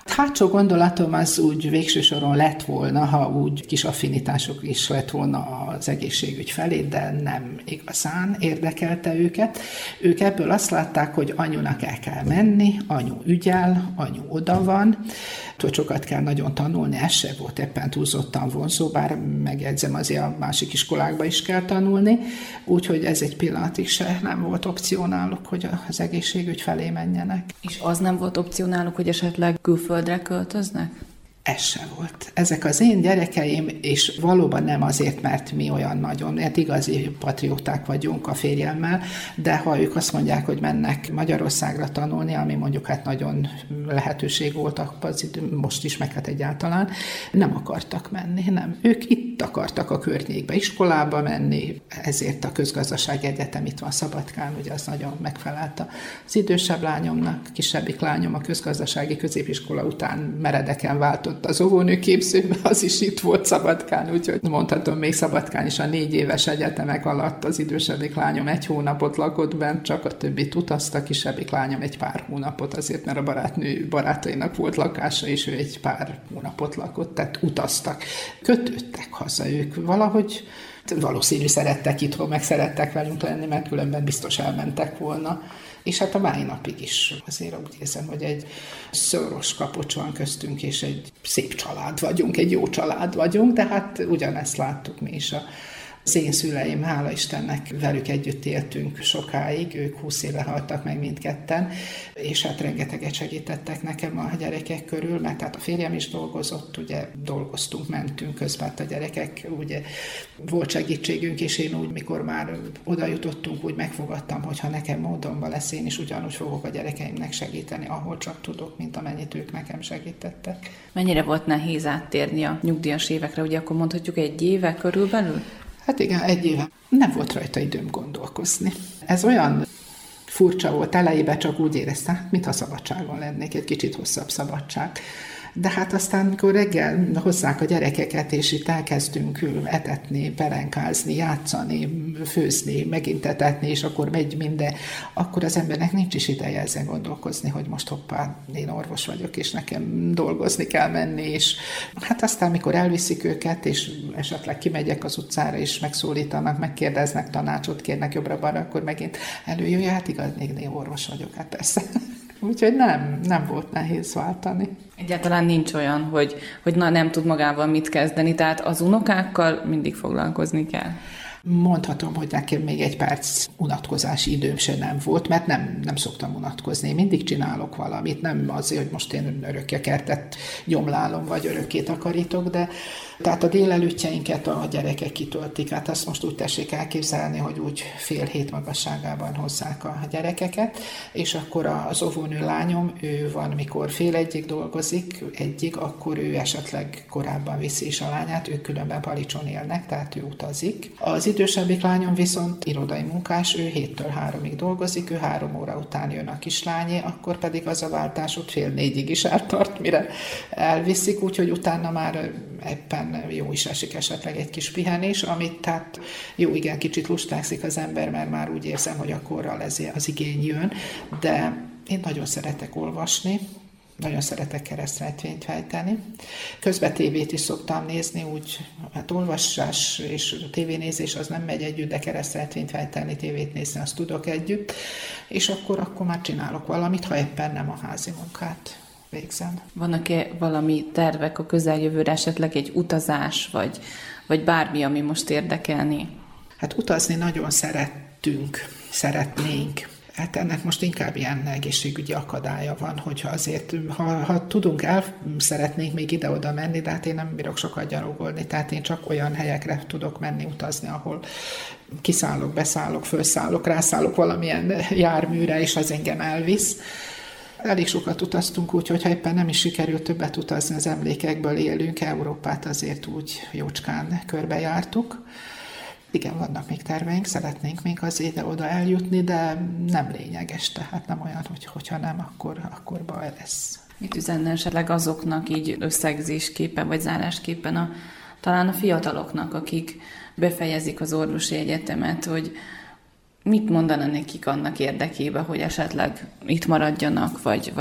Hátsó gondolatom az úgy végső soron lett volna, ha úgy kis affinitások is lett volna az egészségügy felé, de nem igazán érdekelte őket. Ők ebből azt látták, hogy anyunak el kell menni, anyu ügyel, anyu oda van, sokat kell nagyon tanulni, ez se volt éppen túlzottan vonzó, bár megjegyzem, azért a másik iskolákba is kell tanulni, úgyhogy ez egy pillanatig se nem volt opció náluk, hogy az egészségügy felé menjenek. És az nem volt opció náluk, hogy esetleg külföldre költöznek? Ez se volt. Ezek az én gyerekeim, és valóban nem azért, mert mi olyan nagyon, mert igazi patrióták vagyunk a férjemmel, de ha ők azt mondják, hogy mennek Magyarországra tanulni, ami mondjuk hát nagyon lehetőség volt az idő, most is, meg hát egyáltalán, nem akartak menni, nem. Ők itt akartak a környékbe iskolába menni, ezért a közgazdasági egyetem itt van Szabadkán, ugye az nagyon megfelelt az idősebb lányomnak, kisebbik lányom a közgazdasági középiskola után meredeken váltott az óvónő képzőben, az is itt volt Szabadkán, úgyhogy mondhatom, még Szabadkán is a 4 éves egyetemek alatt az idősebbik lányom 1 hónapot lakott bent, csak a többit utazta, a kisebbik lányom egy pár hónapot, azért, mert a barátainak volt lakása, és ő egy pár hónapot lakott, tehát utaztak. Kötődtek haza ők valahogy, valószínű szerettek itthon, meg szerettek velünk lenni, mert különben biztos elmentek volna. És hát a mai napig is azért úgy érzem, hogy egy szoros kapocs van köztünk, és egy szép család vagyunk, egy jó család vagyunk, de hát ugyanezt láttuk mi is. Az én szüleim, hála Istennek, velük együtt éltünk sokáig, ők 20 éve haltak meg mindketten, és hát rengeteget segítettek nekem a gyerekek körül, mert hát a férjem is dolgozott, ugye dolgoztunk, mentünk közben a gyerekek, ugye volt segítségünk, és én úgy, mikor már oda jutottunk, úgy megfogadtam, hogy ha nekem módomba lesz, én is ugyanúgy fogok a gyerekeimnek segíteni, ahol csak tudok, mint amennyit ők nekem segítettek. Mennyire volt nehéz áttérni a nyugdíjas évekre, ugye akkor mondhatjuk 1 éve körülbelül? Hát igen, 1 éve. Nem volt rajta időm gondolkozni. Ez olyan furcsa volt elejében, csak úgy éreztem, mintha szabadságon lennék, egy kicsit hosszabb szabadság. De hát aztán, amikor reggel hozzák a gyerekeket, és itt elkezdünk etetni, pelenkázni, játszani, főzni, megint etetni, és akkor megy minden, akkor az embernek nincs is ideje ezen gondolkozni, hogy most hoppá, én orvos vagyok, és nekem dolgozni kell menni, és hát aztán, mikor elviszik őket, és esetleg kimegyek az utcára, és megszólítanak, megkérdeznek, tanácsot kérnek jobbra-balra, akkor megint előjöjjön, hát igaz, még én orvos vagyok, hát persze. Úgyhogy nem volt nehéz váltani. Egyáltalán nincs olyan, hogy nem tud magával mit kezdeni, tehát az unokákkal mindig foglalkozni kell. Mondhatom, hogy nekem még egy perc unatkozási időm sem nem volt, mert nem szoktam unatkozni, mindig csinálok valamit, nem azért, hogy most én örökké kertet gyomlálom, vagy örökké takarítok, de tehát a délelőttjeinket a gyerekek kitöltik, hát azt most úgy tessék elképzelni, hogy úgy fél hét magasságában hozzák a gyerekeket, és akkor az óvónő lányom, ő van, mikor fél egyig dolgozik, egyig, akkor ő esetleg korábban viszi is a lányát, ők különben Palicson élnek, tehát ő utazik. Az idősebbik lányom viszont irodai munkás, ő 7-től 3-ig dolgozik, ő 3 óra után jön a kislányé, akkor pedig az a váltás ott fél 4-ig is eltart, mire elviszik, úgyhogy utána már ebben jó is esik esetleg egy kis pihenés, amit tehát jó, igen, kicsit lustákszik az ember, mert már úgy érzem, hogy a korral ez az igény jön, de én nagyon szeretek olvasni, nagyon szeretek keresztrejtvényt fejteni. Közben tévét is szoktam nézni, úgy, hát olvasás és tévénézés az nem megy együtt, de keresztrejtvényt fejteni, tévét nézni, azt tudok együtt, és akkor már csinálok valamit, ha éppen nem a házi munkát végzem. Vannak-e valami tervek a közeljövőre, esetleg egy utazás, vagy bármi, ami most érdekelni? Hát utazni nagyon szeretnénk. Hát ennek most inkább ilyen egészségügyi akadálya van, hogyha azért, ha tudunk, szeretnénk még ide-oda menni, de hát én nem bírok sokat gyalogolni, tehát én csak olyan helyekre tudok menni, utazni, ahol kiszállok, beszállok, fölszállok, rászállok valamilyen járműre, és az engem elvisz. Elég sokat utaztunk, úgyhogy ha éppen nem is sikerült többet utazni, az emlékekből élünk, Európát azért úgy jócskán körbejártuk. Igen, vannak még terveink, szeretnénk még az ide-oda eljutni, de nem lényeges, tehát nem olyan, hogyha nem, akkor baj lesz. Mit üzenne esetleg azoknak így összegzésképpen, vagy zárásképpen talán a fiataloknak, akik befejezik az orvosi egyetemet, hogy mit mondana nekik annak érdekében, hogy esetleg itt maradjanak, vagy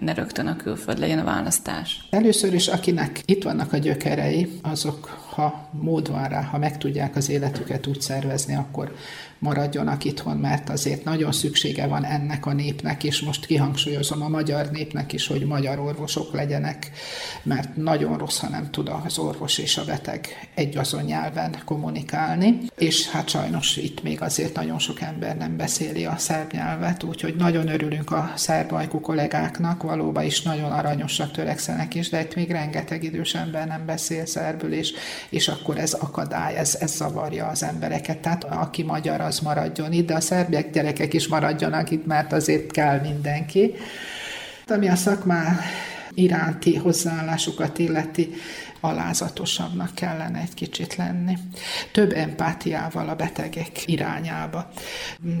ne rögtön a külföld legyen a választás? Először is, akinek itt vannak a gyökerei, azok, ha mód van rá, ha meg tudják az életüket úgy szervezni, akkor maradjanak itthon, mert azért nagyon szüksége van ennek a népnek, és most kihangsúlyozom a magyar népnek is, hogy magyar orvosok legyenek, mert nagyon rossz, ha nem tud az orvos és a beteg egyazon nyelven kommunikálni, és hát sajnos itt még azért nagyon sok ember nem beszéli a szerb nyelvet, úgyhogy nagyon örülünk a szerb ajkú kollégáknak, valóban is nagyon aranyosak, törekszenek is, de itt még rengeteg idős ember nem beszél szerbül, és akkor ez akadály, ez zavarja az embereket, tehát aki magyar, az maradjon itt, de a szerbiek gyerekek is maradjanak itt, mert azért kell mindenki. Ami a szakmá iránti hozzáállásukat illeti, alázatosabbnak kellene egy kicsit lenni. Több empátiával a betegek irányába.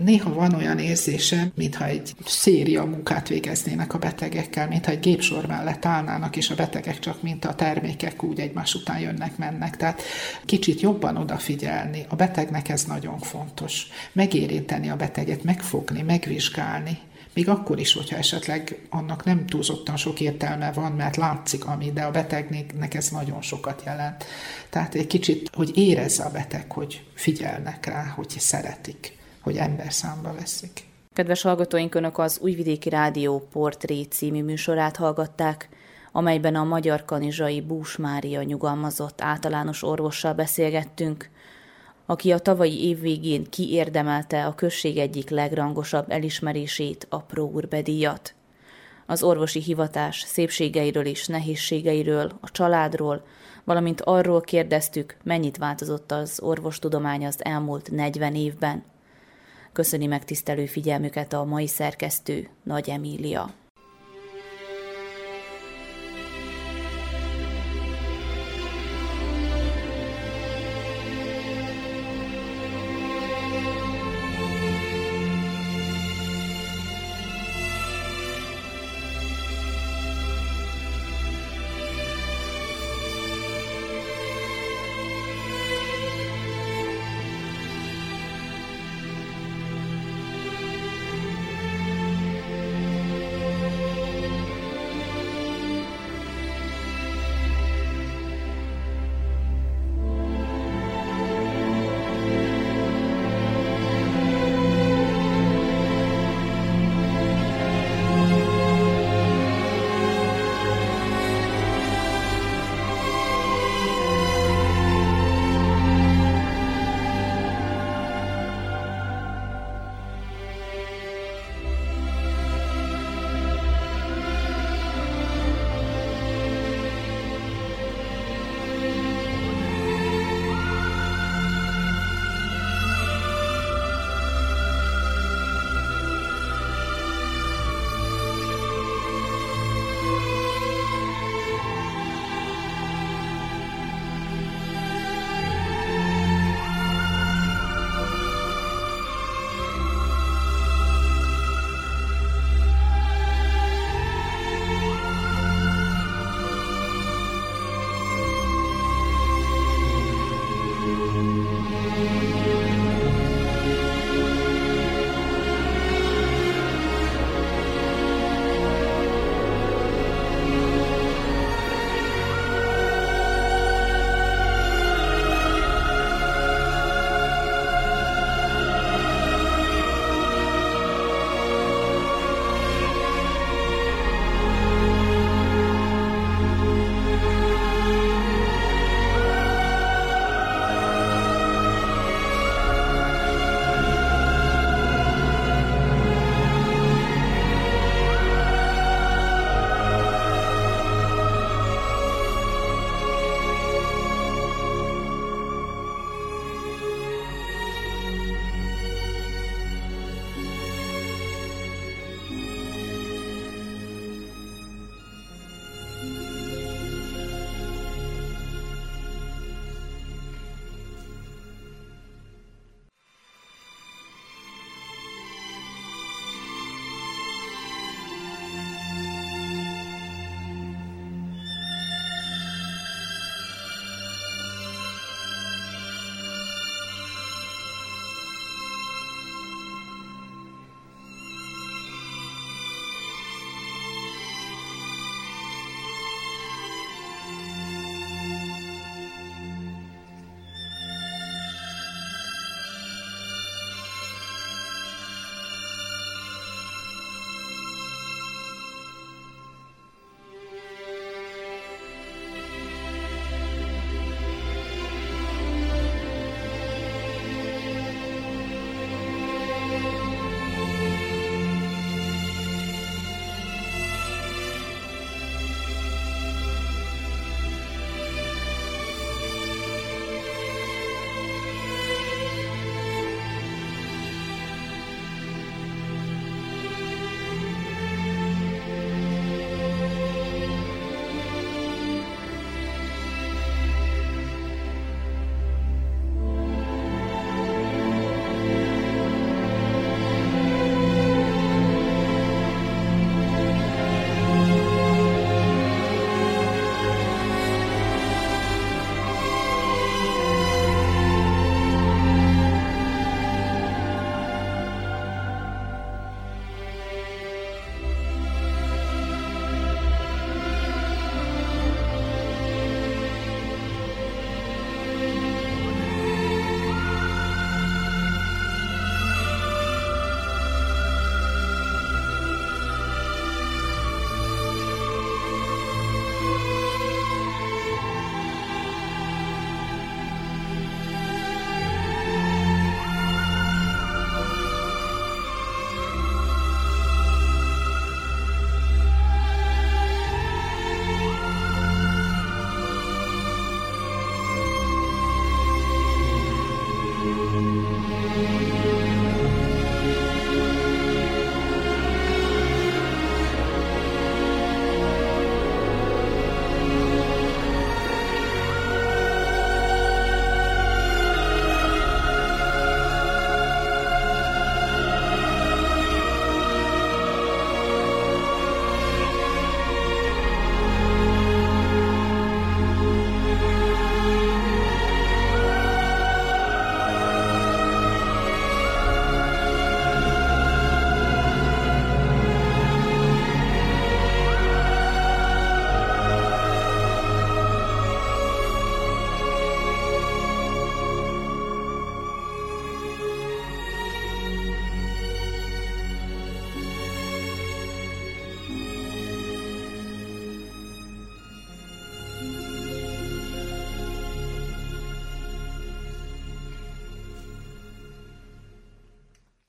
Néha van olyan érzése, mintha egy széria munkát végeznének a betegekkel, mintha egy gépsor mellett állnának, és a betegek csak mint a termékek úgy egymás után jönnek-mennek. Tehát kicsit jobban odafigyelni. A betegnek ez nagyon fontos. Megérinteni a beteget, megfogni, megvizsgálni. Még akkor is, hogyha esetleg annak nem túlzottan sok értelme van, mert látszik ami, de a betegnek ez nagyon sokat jelent. Tehát egy kicsit, hogy érezze a beteg, hogy figyelnek rá, hogy szeretik, hogy emberszámba veszik. Kedves hallgatóink, Önök az Újvidéki Rádió Portré című műsorát hallgatták, amelyben a magyar kanizsai Bús Mária nyugalmazott általános orvossal beszélgettünk, aki a tavalyi év végén kiérdemelte a község egyik legrangosabb elismerését, a Pro Urbe díjat. Az orvosi hivatás szépségeiről és nehézségeiről, a családról, valamint arról kérdeztük, mennyit változott az orvostudomány az elmúlt 40 évben. Köszöni megtisztelő figyelmüket a mai szerkesztő, Nagy Emília.